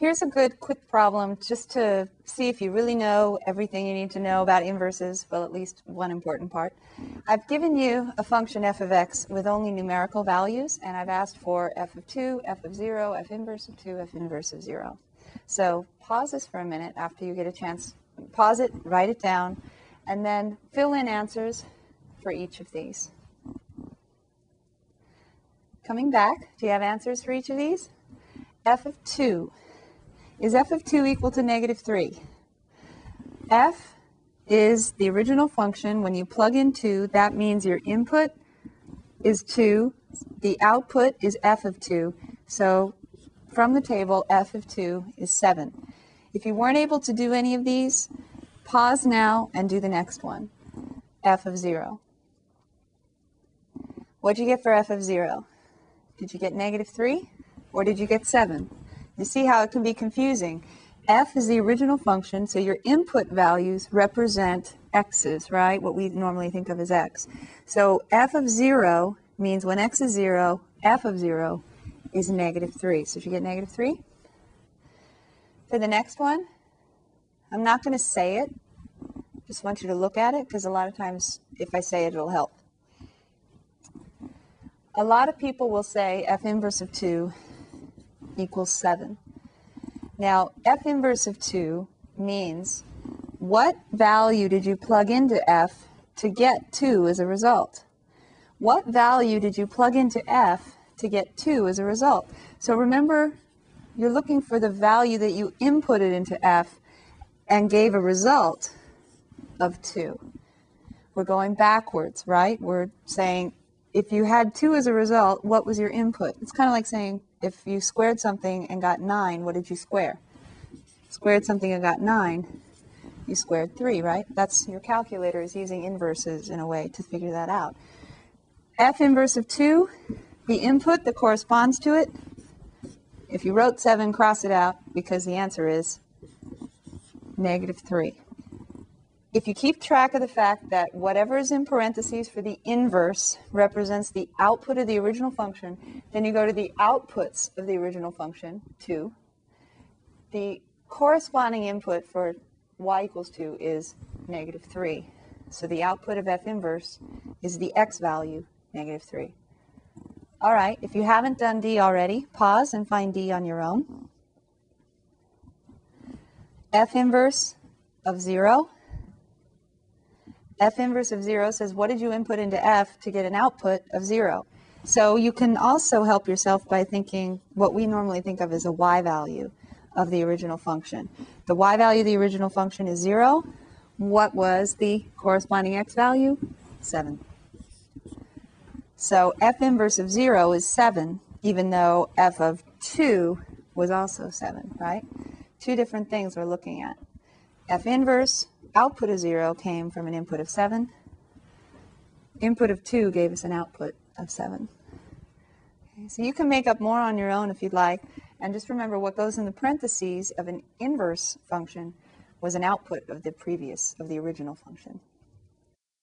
Here's a good quick problem just to see if you really know everything you need to know about inverses, well, at least one important part. I've given you a function f of x with only numerical values, and I've asked for f of 2, f of 0, f inverse of 2, f inverse of 0. So pause this for a minute after you get a chance. Pause it, write it down, and then fill in answers for each of these. Coming back, do you have answers for each of these? F of 2. Is f of 2 equal to negative 3? F is the original function. When you plug in 2, that means your input is 2. The output is f of 2. So from the table, f of 2 is 7. If you weren't able to do any of these, pause now and do the next one, f of 0. What'd you get for f of 0? Did you get negative 3 or did you get 7? You see how it can be confusing. F is the original function, so your input values represent x's, right? What we normally think of as x. So f of 0 means when x is 0, f of 0 is negative 3. So did you get negative 3? For the next one, I'm not going to say it. Just want you to look at it because a lot of times if I say it, it'll help. A lot of people will say f inverse of 2 equals 7. Now, f inverse of 2 means what value did you plug into f to get 2 as a result? What value did you plug into f to get 2 as a result? So remember, you're looking for the value that you inputted into f and gave a result of 2. We're going backwards, right? We're saying, if you had 2 as a result, what was your input? It's kind of like saying if you squared something and got 9, what did you square? Squared something and got 9, you squared 3, right? That's your calculator is using inverses in a way to figure that out. F inverse of 2, the input that corresponds to it. If you wrote 7, cross it out because the answer is negative 3. If you keep track of the fact that whatever is in parentheses for the inverse represents the output of the original function, then you go to the outputs of the original function, 2. The corresponding input for y equals 2 is negative 3. So the output of f inverse is the x value, negative 3. All right, if you haven't done D already, pause and find D on your own. F inverse of 0. F inverse of 0 says, what did you input into f to get an output of 0? So you can also help yourself by thinking what we normally think of as a y value of the original function. The y value of the original function is 0. What was the corresponding x value? 7. So f inverse of 0 is 7, even though f of 2 was also 7, right? Two different things we're looking at. F inverse, output of 0 came from an input of 7. Input of 2 gave us an output of 7. Okay, so you can make up more on your own if you'd like. And just remember what goes in the parentheses of an inverse function was an output of the original function.